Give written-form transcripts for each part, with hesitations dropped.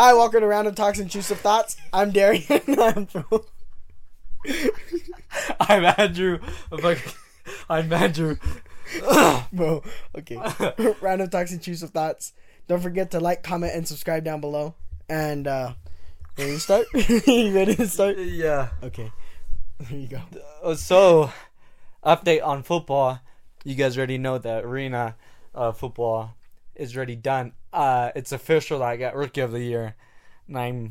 Hi, welcome to Random Talks and Choose of Thoughts. I'm Darian. I'm Andrew. Bro, okay. Random Talks and Choose of Thoughts. Don't forget to like, comment, and subscribe down below. And, ready to start? Yeah. Okay. Here you go. So, update on football. You guys already know that arena football is already done. It's official. I got Rookie of the Year, and I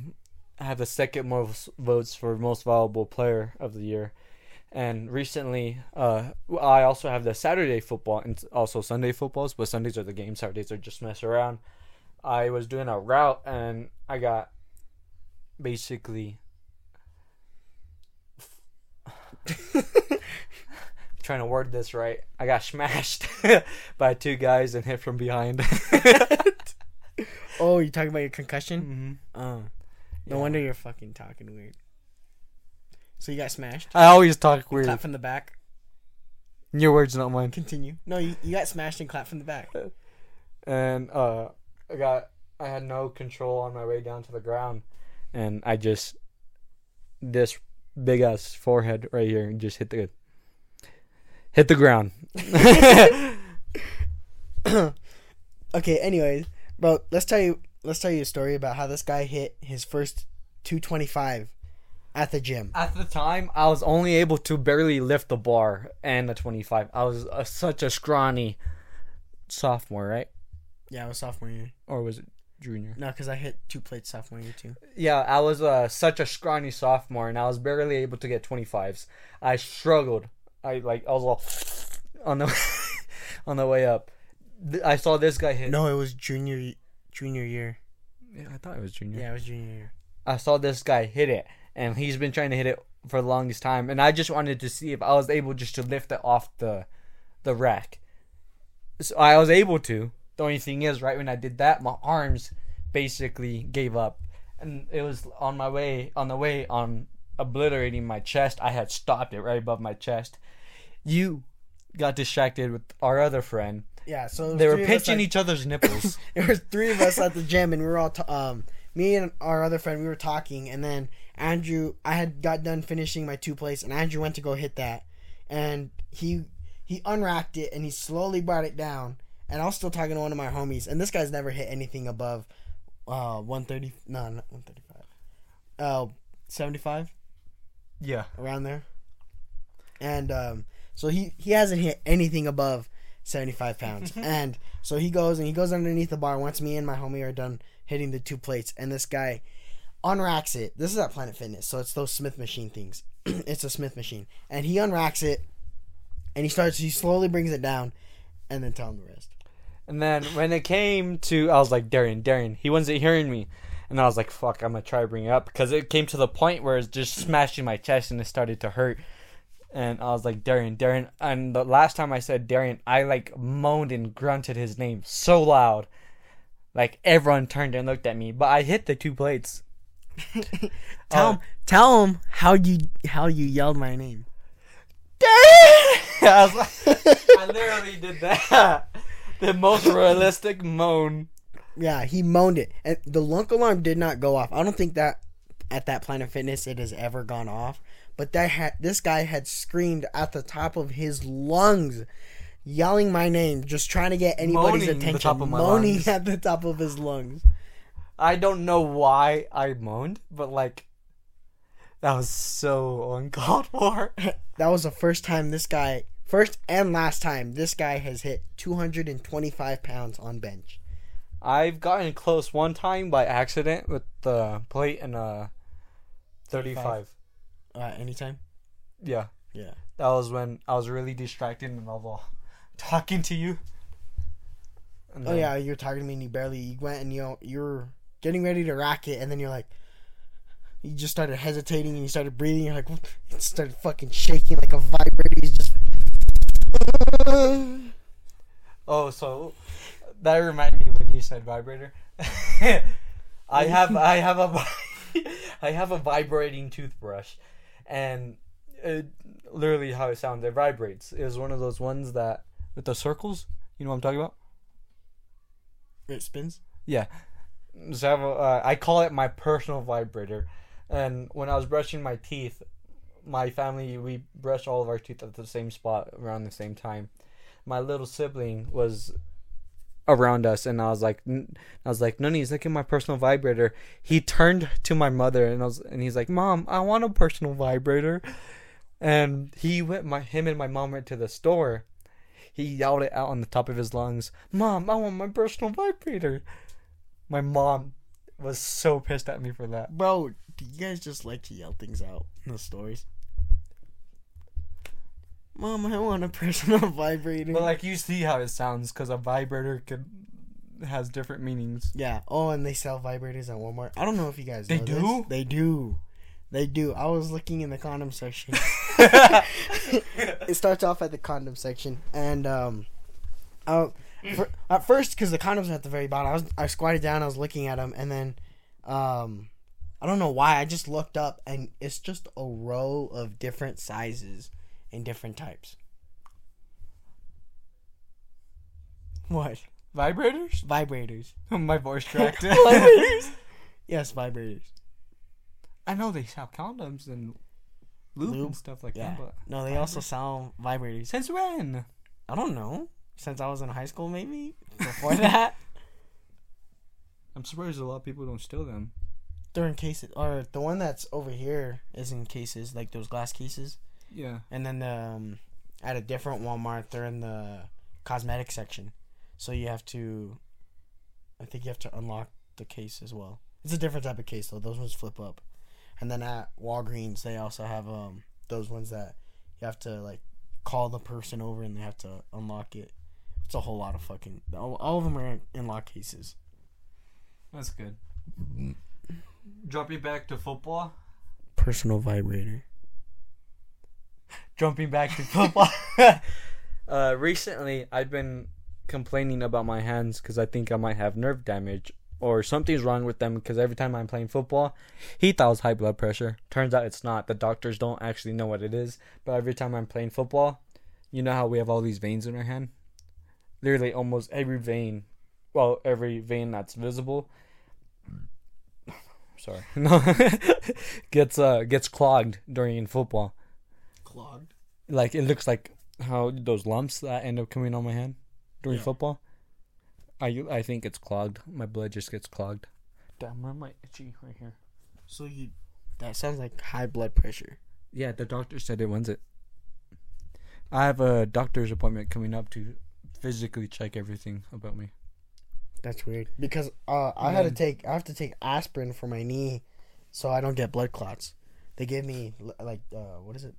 have the second most votes for Most Valuable Player of the Year. And recently, I also have the Saturday football and also Sunday footballs, but Sundays are the game. Saturdays are just mess around. I was doing a route, and I got basically trying to word this right. I got smashed by two guys and hit from behind. Oh, you're talking about your concussion? Mm-hmm. No wonder you're fucking talking weird. So you got smashed? I always talk weird. Clap from the back. Your words, not mine. Continue. No, you got smashed and clapped from the back. And I had no control on my way down to the ground, and I just this big ass forehead right here and just hit the ground. Okay. Anyways, bro, let's tell you a story about how this guy hit his first 225. At the gym. At the time, I was only able to barely lift the bar and the 25. I was such a scrawny sophomore, right? Yeah, I was sophomore year. Or was it junior? No, because I hit two plates sophomore year too. Yeah, I was such a scrawny sophomore, and I was barely able to get 25s. I struggled. I was all on the way up. I saw this guy hit. No, it was junior year. Yeah, I thought it was junior. Yeah, it was junior year. I saw this guy hit it. And he's been trying to hit it for the longest time. And I just wanted to see if I was able just to lift it off the rack. So I was able to. The only thing is, right when I did that, my arms basically gave up. And it was on obliterating my chest. I had stopped it right above my chest. You got distracted with our other friend. Yeah, so they were pinching each other's nipples. There was three of us at the gym, and we were all... me and our other friend, we were talking, and then Andrew, I had got done finishing my two plates, and Andrew went to go hit that, and he unracked it, and he slowly brought it down, and I was still talking to one of my homies, and this guy's never hit anything above 130, no, not 135, 75? Yeah. Around there. And so he hasn't hit anything above 75 pounds, and so he goes underneath the bar once me and my homie are done hitting the two plates, and this guy unracks it. This is at Planet Fitness, so it's those Smith machine things. It's a Smith machine. And he unracks it, and he slowly brings it down, and then tell him the rest. And then when it came to, I was like, Darian, he wasn't hearing me. And I was like, fuck, I'm going to try to bring it up, because it came to the point where it's just smashing my chest, and it started to hurt. And I was like, Darian. And the last time I said Darian, I like moaned and grunted his name so loud. Like, everyone turned and looked at me, but I hit the two plates. Tell him how you yelled my name. I was like, I literally did that. The most realistic moan. Yeah, he moaned it, and the lunk alarm did not go off. I don't think that at that Planet Fitness it has ever gone off. But this guy had screamed at the top of his lungs. Yelling my name, just trying to get anybody's moaning attention, moaning at the top of his lungs. I don't know why I moaned, but like, that was so uncalled for. That was the first and last time this guy has hit 225 pounds on bench. I've gotten close one time by accident with the plate and a 35. Anytime? Yeah. Yeah. That was when I was really distracted and all. Talking to you. Then, you're talking to me, and you went and you're getting ready to rack it, and then you're like, you just started hesitating and you started breathing. You're like, it started fucking shaking like a vibrator. He's just. Oh, so that reminded me when you said vibrator. I have a vibrating toothbrush, and it, literally how it sounds, it vibrates. It was one of those ones that. With the circles? You know what I'm talking about? It spins? Yeah. just have a, I call it my personal vibrator. And when I was brushing my teeth, my family, we brush all of our teeth at the same spot around the same time. My little sibling was around us, and I was like, Noni, he's looking at my personal vibrator. He turned to my mother, and he's like, Mom, I want a personal vibrator. And him and my mom went to the store. He yelled it out on the top of his lungs, Mom, I want my personal vibrator. My mom was so pissed at me for that. Bro, do you guys just like to yell things out in the stories? Mom, I want a personal vibrator. But like, you see how it sounds, because a vibrator has different meanings. Yeah. Oh, and they sell vibrators at Walmart. I don't know if you guys know. They do? This. They do. They do. I was looking in the condom section. It starts off at the condom section, and at first, because the condoms are at the very bottom, I squatted down, I was looking at them, and then I don't know why, I just looked up, and it's just a row of different sizes and different types. What? Vibrators? Vibrators. My voice cracked. Vibrators? Yes, vibrators. I know they sell condoms and lube and stuff like that. But no, they also sell vibrators. Since when? I don't know. Since I was in high school, maybe? Before that? I'm surprised a lot of people don't steal them. They're in cases. Or the one that's over here is in cases, like those glass cases. Yeah. And then at a different Walmart, they're in the cosmetic section. So I think you have to unlock the case as well. It's a different type of case, though. Those ones flip up. And then at Walgreens, they also have those ones that you have to, like, call the person over and they have to unlock it. It's a whole lot of fucking... All of them are in lock cases. That's good. Jumping back to football. Personal vibrator. Jumping back to football. Recently, I've been complaining about my hands because I think I might have nerve damage. Or something's wrong with them because every time I'm playing football, he thought it was high blood pressure. Turns out it's not. The doctors don't actually know what it is. But every time I'm playing football, you know how we have all these veins in our hand? Literally almost every vein that's visible. Sorry. No. gets clogged during football. Clogged? Like, it looks like how those lumps that end up coming on my hand during football. I think it's clogged. My blood just gets clogged. Damn, why am I itchy right here? So that sounds like high blood pressure. Yeah, the doctor said it wasn't. I have a doctor's appointment coming up to physically check everything about me. That's weird. Because I have to take aspirin for my knee so I don't get blood clots. They gave me, like, what is it?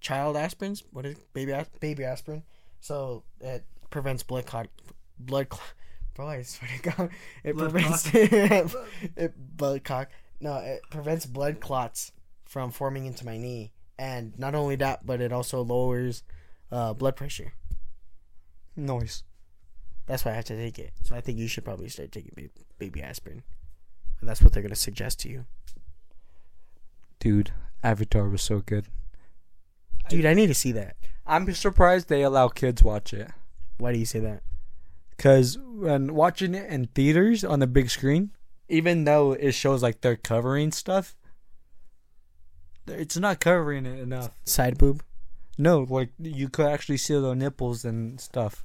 Child aspirins? What is it? Baby aspirin. So it prevents blood clot. Bro, I swear to God, it prevents blood clots from forming into my knee, and not only that, but it also lowers blood pressure. Nice. That's why I have to take it. So I think you should probably start taking baby aspirin. And that's what they're gonna suggest to you. Dude, Avatar was so good. Dude, I need to see that. I'm surprised they allow kids watch it. Why do you say that? Because when watching it in theaters on the big screen, even though it shows like they're covering stuff, it's not covering it enough. Side boob? No, like you could actually see their nipples and stuff.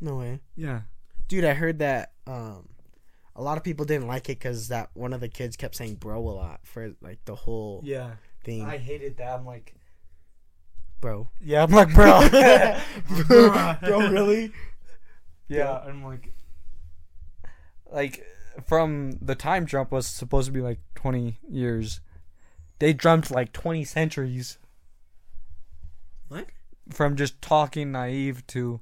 No way. Yeah. Dude, I heard that a lot of people didn't like it because that one of the kids kept saying bro a lot for like the whole thing. I hated that. I'm like... Bro. Yeah, I'm like, bro. bro, really? Yeah, I'm like, from the time jump was supposed to be like 20 years. They jumped like 20 centuries. What? From just talking naive to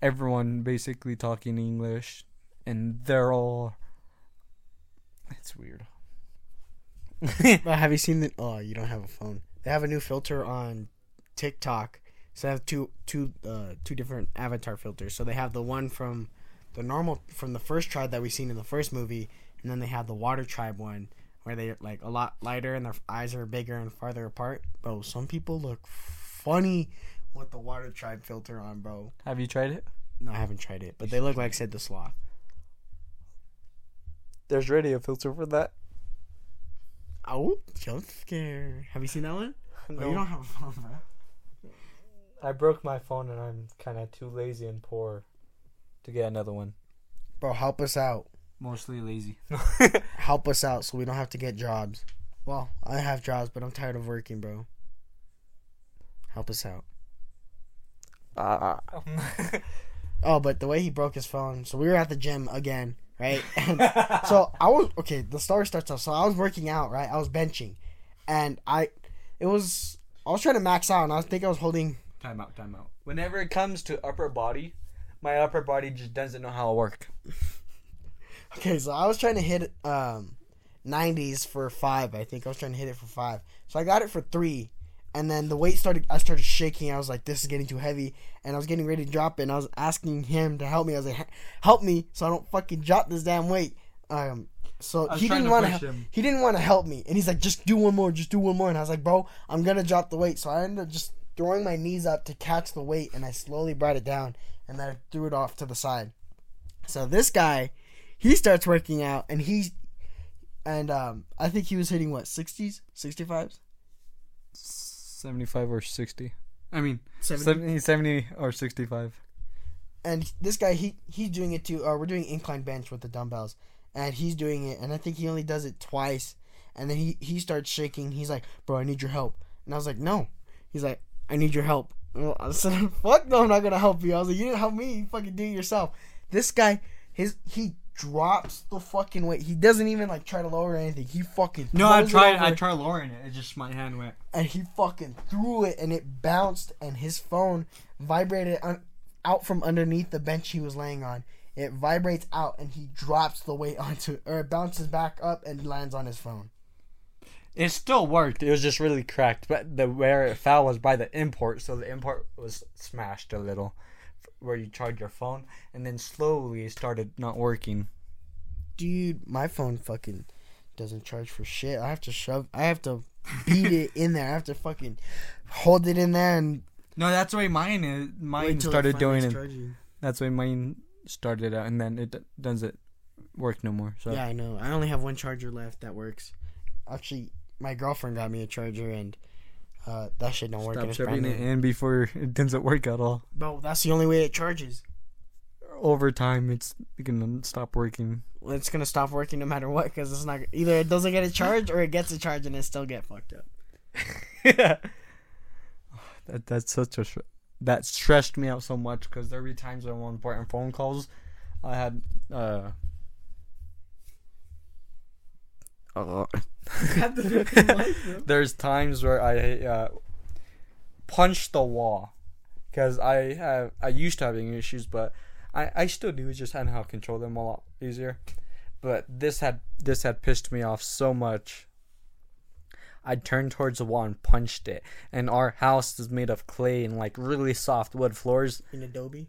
everyone basically talking English. And they're all... It's weird. Have you seen the... Oh, you don't have a phone. They have a new filter on... TikTok, so they have two different avatar filters. So they have the one from the first tribe that we seen in the first movie, and then they have the water tribe one where they're like a lot lighter and their eyes are bigger and farther apart. Bro, some people look funny with the water tribe filter on, bro. Have you tried it? No, I haven't tried it, but they look like Sid the Sloth. There's radio filter for that. Oh, jump scare. Have you seen that one? No. Oh, you don't have a phone, bro. I broke my phone and I'm kind of too lazy and poor to get another one. Bro, help us out. Mostly lazy. Help us out so we don't have to get jobs. Well, I have jobs, but I'm tired of working, bro. Help us out. Oh, but the way he broke his phone. So we were at the gym again, right? And so I was... Okay, the story starts off. So I was working out, right? I was benching. And I was trying to max out, and I think I was holding... Time out. Whenever it comes to upper body, my upper body just doesn't know how to work. Okay, so I was trying to hit 90s for 5, I think. I was trying to hit it for 5. So I got it for 3. And then the weight started shaking. I was like, this is getting too heavy. And I was getting ready to drop it. And I was asking him to help me. I was like, help me so I don't fucking drop this damn weight. So he didn't want to help me. And he's like, just do one more. Just do one more. And I was like, bro, I'm going to drop the weight. So I ended up just throwing my knees up to catch the weight. And I slowly brought it down. And then I threw it off to the side. So this guy, he starts working out. And I think he was hitting, what, 60s? 65s? 75 or 60. I mean, 70 or 65. And this guy, he's doing it too. We're doing incline bench with the dumbbells. And he's doing it. And I think he only does it twice. And then he starts shaking. He's like, bro, I need your help. And I was like, no. He's like, I need your help. And I said, fuck no, I'm not going to help you. I was like, you didn't help me. You fucking do it yourself. This guy, he drops the fucking weight. He doesn't even like try to lower anything. He fucking throws. No, I tried lowering it. It's just my hand went. And he fucking threw it, and it bounced, and his phone vibrated out from underneath the bench he was laying on. It vibrates out, and he drops the weight onto it, or it bounces back up and lands on his phone. It still worked. It was just really cracked, but where it fell was by the import, so the import was smashed a little. Where you charge your phone, and then slowly it started not working. Dude, my phone fucking doesn't charge for shit. I have to beat it in there. I have to fucking hold it in there and. No, that's the way mine is. Mine started doing it. That's the way mine started out, and then it doesn't work no more. So yeah, I know. I only have one charger left that works. Actually, my girlfriend got me a charger and. That shit don't work. Stop chugging it in before it doesn't work at all. Bro, that's the only way it charges. Over time, it's gonna stop working. Well, it's gonna stop working no matter what, because it's not either it doesn't get a charge or it gets a charge and it still get fucked up. Yeah. That stressed me out so much because there be times when I want important phone calls. I had There's times where I punch the wall because I used to having issues, but I still do. Just on how to control them a lot easier. But this had pissed me off so much. I turned towards the wall and punched it. And our house is made of clay and like really soft wood floors. In adobe.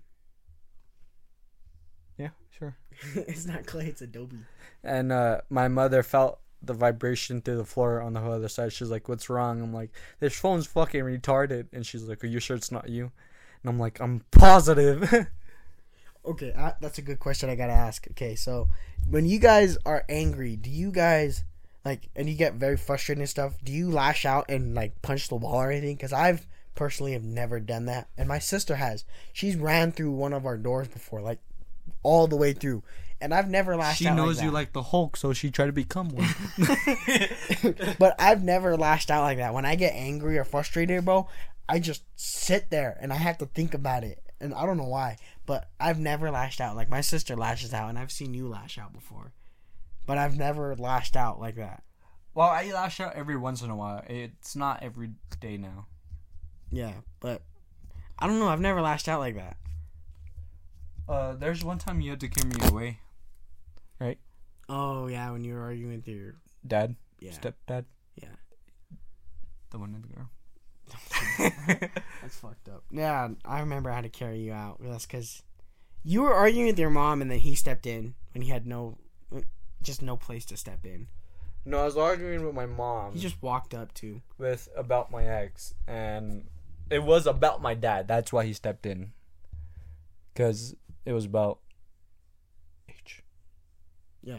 Yeah, sure. It's not clay. It's adobe. And my mother felt the vibration through the floor on the whole other side. She's like, what's wrong? I'm like, this phone's fucking retarded. And she's like, are you sure it's not you? And I'm like, I'm positive. Okay, that's a good question I gotta ask. Okay, so when you guys are angry, do you guys, like, and you get very frustrated and stuff, do you lash out and, like, punch the wall or anything? Because I've personally have never done that. And my sister has. She's ran through one of our doors before, like, all the way through. And I've never lashed out like that. She knows you like the Hulk, so she tried to become one. But I've never lashed out like that. When I get angry or frustrated, bro, I just sit there and I have to think about it. And I don't know why, but I've never lashed out. Like, my sister lashes out, and I've seen you lash out before. But I've never lashed out like that. Well, I lash out every once in a while. It's not every day now. Yeah, but I don't know. I've never lashed out like that. There's one time you had to carry me away. Right? Oh, yeah, when you were arguing with your... Dad? Yeah. Stepdad? Yeah. The one with the girl. That's fucked up. Yeah, I remember I had to carry you out. That's because you were arguing with your mom, and then he stepped in when he had no place to step in. No, I was arguing with my mom. He just walked up to. About my ex, and it was about my dad. That's why he stepped in. Because it was about... Yeah.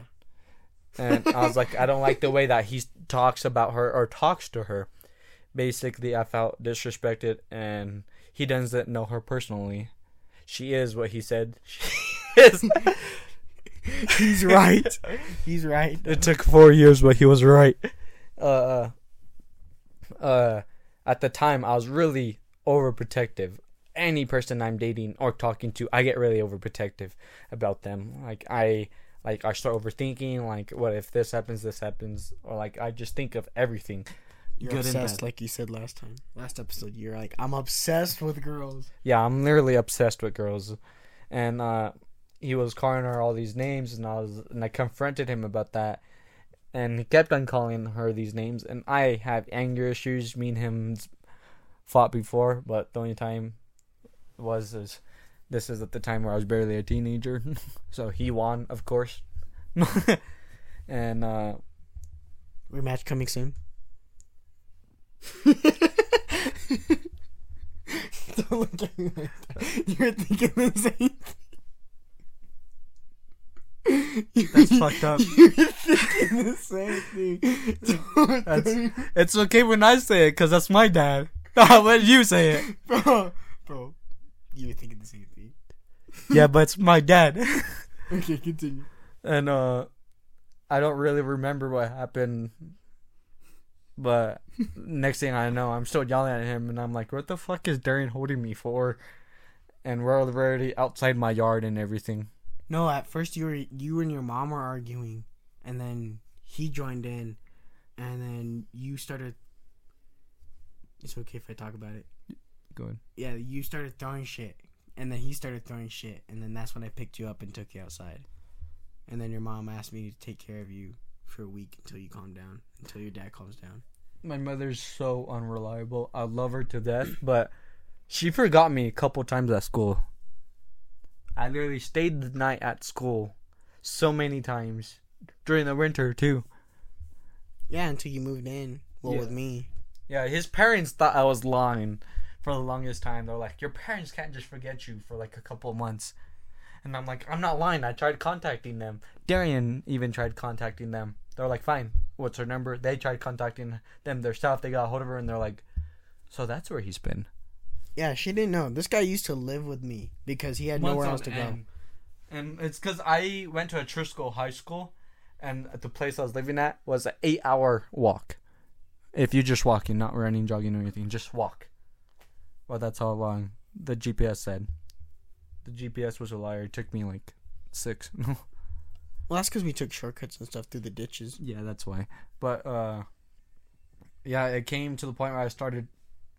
And I was like, I don't like the way that he talks about her or talks to her. Basically, I felt disrespected, and he doesn't know her personally. She is what he said she is. He's right. He's right. It took 4 years, but he was right. At the time, I was really overprotective. Any person I'm dating or talking to, I get really overprotective about them. Like I start overthinking. Like, what if this happens? This happens, or like I just think of everything. You're obsessed, like you said last time. Last episode, you're like, I'm obsessed with girls. Yeah, I'm literally obsessed with girls. And he was calling her all these names, and I confronted him about that. And he kept on calling her these names. And I have anger issues. Me and him fought before, but the only time was this is at the time where I was barely a teenager. So he won, of course. And rematch coming soon. Don't look at me like that. You're thinking the same thing. That's fucked up. You're thinking the same thing. It's okay when I say it, because that's my dad. When you say it, bro, you were thinking the same thing. Yeah, but it's my dad. Okay, continue. And I don't really remember what happened. But next thing I know, I'm still yelling at him, and I'm like, what the fuck is Darian holding me for? And we're already outside my yard and everything. No, at first you and your mom were arguing, and then he joined in, and then you started... It's okay if I talk about it. Go ahead. Yeah, you started throwing shit, and then he started throwing shit, and then that's when I picked you up and took you outside. And then your mom asked me to take care of you for a week until you calm down, until your dad calms down. My mother's so unreliable. I love her to death, but she forgot me a couple times at school. I literally stayed the night at school so many times during the winter too. Yeah, until you moved in. Well, yeah. With me. Yeah, his parents thought I was lying for the longest time. They're like, your parents can't just forget you for like a couple months. And I'm like, I'm not lying. I tried contacting them. Darian even tried contacting them. They're like, fine. What's her number? They tried contacting them themselves. They got a hold of her, and they're like, so that's where he's been. Yeah, she didn't know. This guy used to live with me because he had nowhere else to go. And it's because I went to a Trisco High School, and the place I was living at was an 8-hour walk. If you're just walking, not running, jogging, or anything, just walk. Well, that's how long the GPS said. The GPS was a liar. It took me like 6. Well, that's because we took shortcuts and stuff through the ditches. Yeah, that's why. But, yeah, it came to the point where I started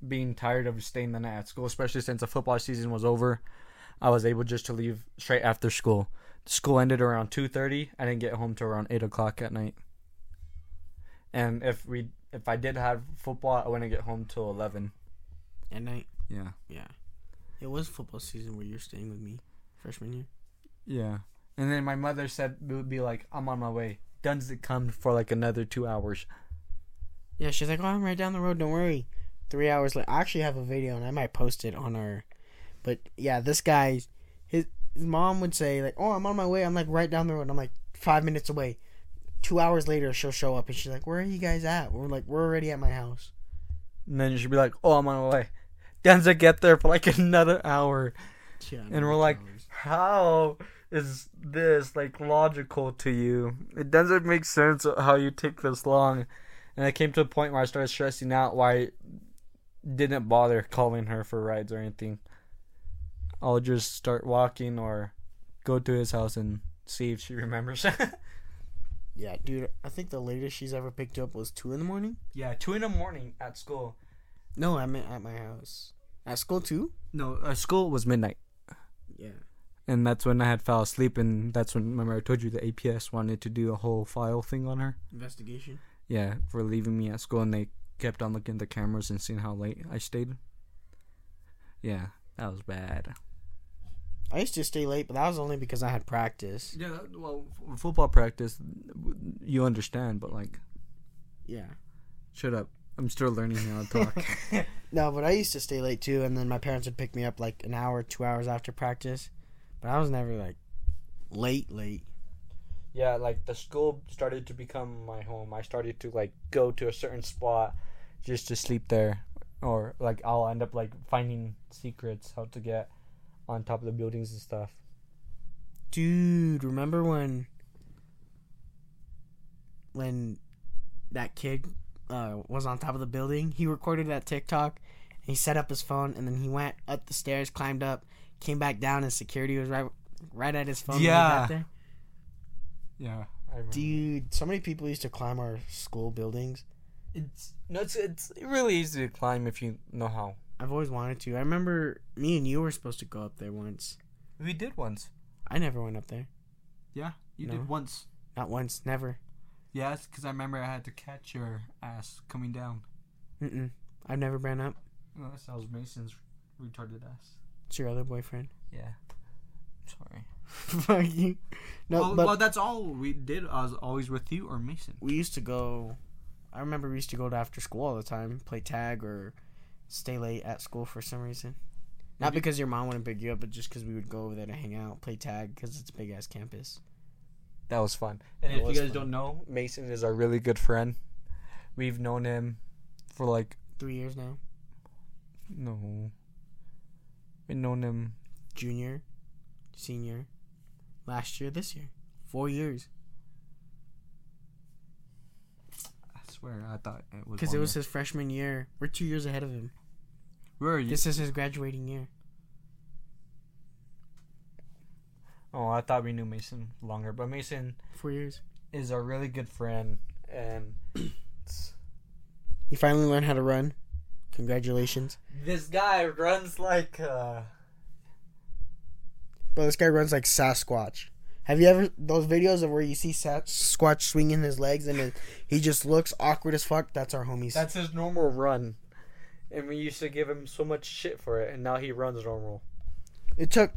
being tired of staying the night at school, especially since the football season was over. I was able just to leave straight after school. School ended around 2:30. I didn't get home till around 8 o'clock at night. And if I did have football, I wouldn't get home till 11. At night? Yeah. Yeah. It was football season where you're staying with me freshman year. Yeah. And then my mother said it would be like, I'm on my way. Doesn't come for like another 2 hours. Yeah, she's like, oh, I'm right down the road. Don't worry. 3 hours later. I actually have a video, and I might post it on our. But, yeah, this guy, his mom would say, like, oh, I'm on my way. I'm, like, right down the road. I'm, like, 5 minutes away. 2 hours later, she'll show up, and she's like, where are you guys at? We're like, we're already at my house. And then she'll be like, oh, I'm on my way. Doesn't get there for like another hour. Yeah, and we're like, hours. How is this like logical to you? It doesn't make sense how you take this long. And I came to a point where I started stressing out why I didn't bother calling her for rides or anything. I'll just start walking or go to his house and see if she remembers. Yeah, dude, I think the latest she's ever picked up was 2 in the morning. Yeah, 2 in the morning at school. No, I meant at my house. At school too? No, at school was midnight. Yeah. And that's when I had fell asleep, and that's when, remember I told you the APS wanted to do a whole file thing on her? Investigation? Yeah, for leaving me at school, and they kept on looking at the cameras and seeing how late I stayed. Yeah, that was bad. I used to stay late, but that was only because I had practice. Yeah, well, football practice, you understand, but like... Yeah. Shut up. I'm still learning how to talk. No, but I used to stay late, too, and then my parents would pick me up, like, an hour, 2 hours after practice. But I was never, like, late. Yeah, like, the school started to become my home. I started to, like, go to a certain spot just to sleep there. Or, like, I'll end up, like, finding secrets, how to get on top of the buildings and stuff. Dude, remember when that kid was on top of the building? He recorded that TikTok, and he set up his phone, and then he went up the stairs, climbed up, came back down, and security was right at his phone. Yeah. Right there. Yeah, I remember. Dude, so many people used to climb our school buildings. It's really easy to climb if you know how. I've always wanted to. I remember me and you were supposed to go up there once. We did once. I never went up there. Yeah, you did once. Not once, never. Yes, because I remember I had to catch your ass coming down. I've never been up. No, that sounds Mason's retarded ass. It's your other boyfriend. Yeah. Sorry. Fuck you. No, well, that's all we did. I was always with you or Mason. We used to go. I remember we used to go to after school all the time, play tag or stay late at school for some reason. Not because your mom wouldn't pick you up, but just because we would go over there to hang out, play tag, because it's a big ass campus. That was fun. And if you guys don't know, Mason is our really good friend. We've known him for like 3 years now. No, we've known him junior, senior, last year, this year, 4 years. I swear, I thought it was because it was his freshman year. We're 2 years ahead of him. Where are you? This is his graduating year. Oh, I thought we knew Mason longer, but Mason 4 years is a really good friend, and he finally learned how to run. Congratulations! This guy runs like. Bro, this guy runs like Sasquatch. Have you ever those videos of where you see Sasquatch swinging his legs and he just looks awkward as fuck? That's our homies. That's his normal run, and we used to give him so much shit for it, and now he runs normal. It took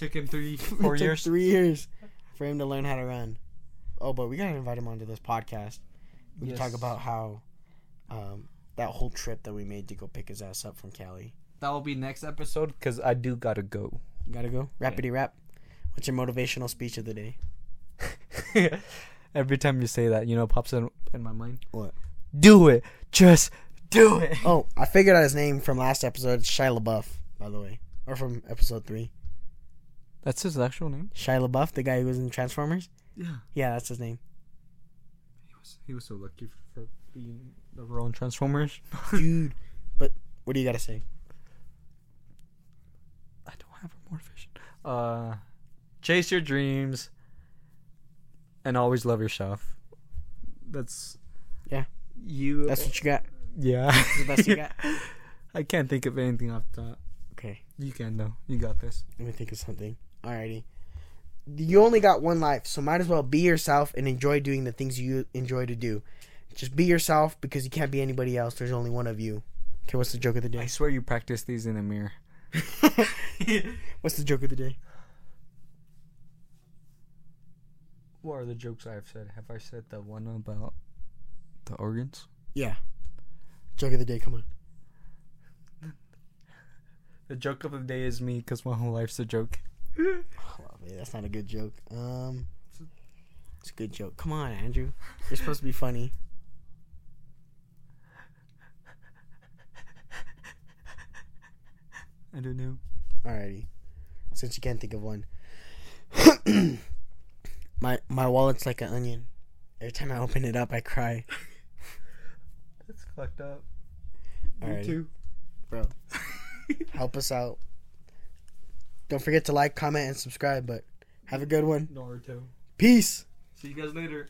him 3 4 years. 3 years for him to learn how to run. Oh, but we gotta invite him onto this podcast. We can talk about how that whole trip that we made to go pick his ass up from Cali. That will be next episode because I do gotta go. You gotta go? Rappity rap. What's your motivational speech of the day? Every time you say that, you know, pops in my mind. What? Do it. Just do it. Oh, I figured out his name from last episode. It's Shia LaBeouf, by the way. Or from episode 3. That's his actual name? Shia LaBeouf, the guy who was in Transformers? Yeah. Yeah, that's his name. He was so lucky for being the role in Transformers. Dude. But what do you gotta say? More efficient. Chase your dreams and always love yourself. That's you. That's what you got. Yeah, that's the best you got. I can't think of anything off the top. Okay, you can though. You got this. Let me think of something. Alrighty, you only got one life, so might as well be yourself and enjoy doing the things you enjoy to do. Just be yourself because you can't be anybody else. There's only one of you. Okay, what's the joke of the day? I swear you practice these in the mirror. What's the joke of the day? What are the jokes I have said? Have I said the one about the organs? Yeah. Joke of the day, come on. The joke of the day is me because my whole life's a joke. Oh, man, that's not a good joke. It's a good joke. Come on, Andrew. You're supposed to be funny. I don't know. Alrighty. Since you can't think of one. My wallet's like an onion. Every time I open it up, I cry. That's fucked up. Me too. Bro. Help us out. Don't forget to like, comment, and subscribe, but have a good one. Naruto. Peace. See you guys later.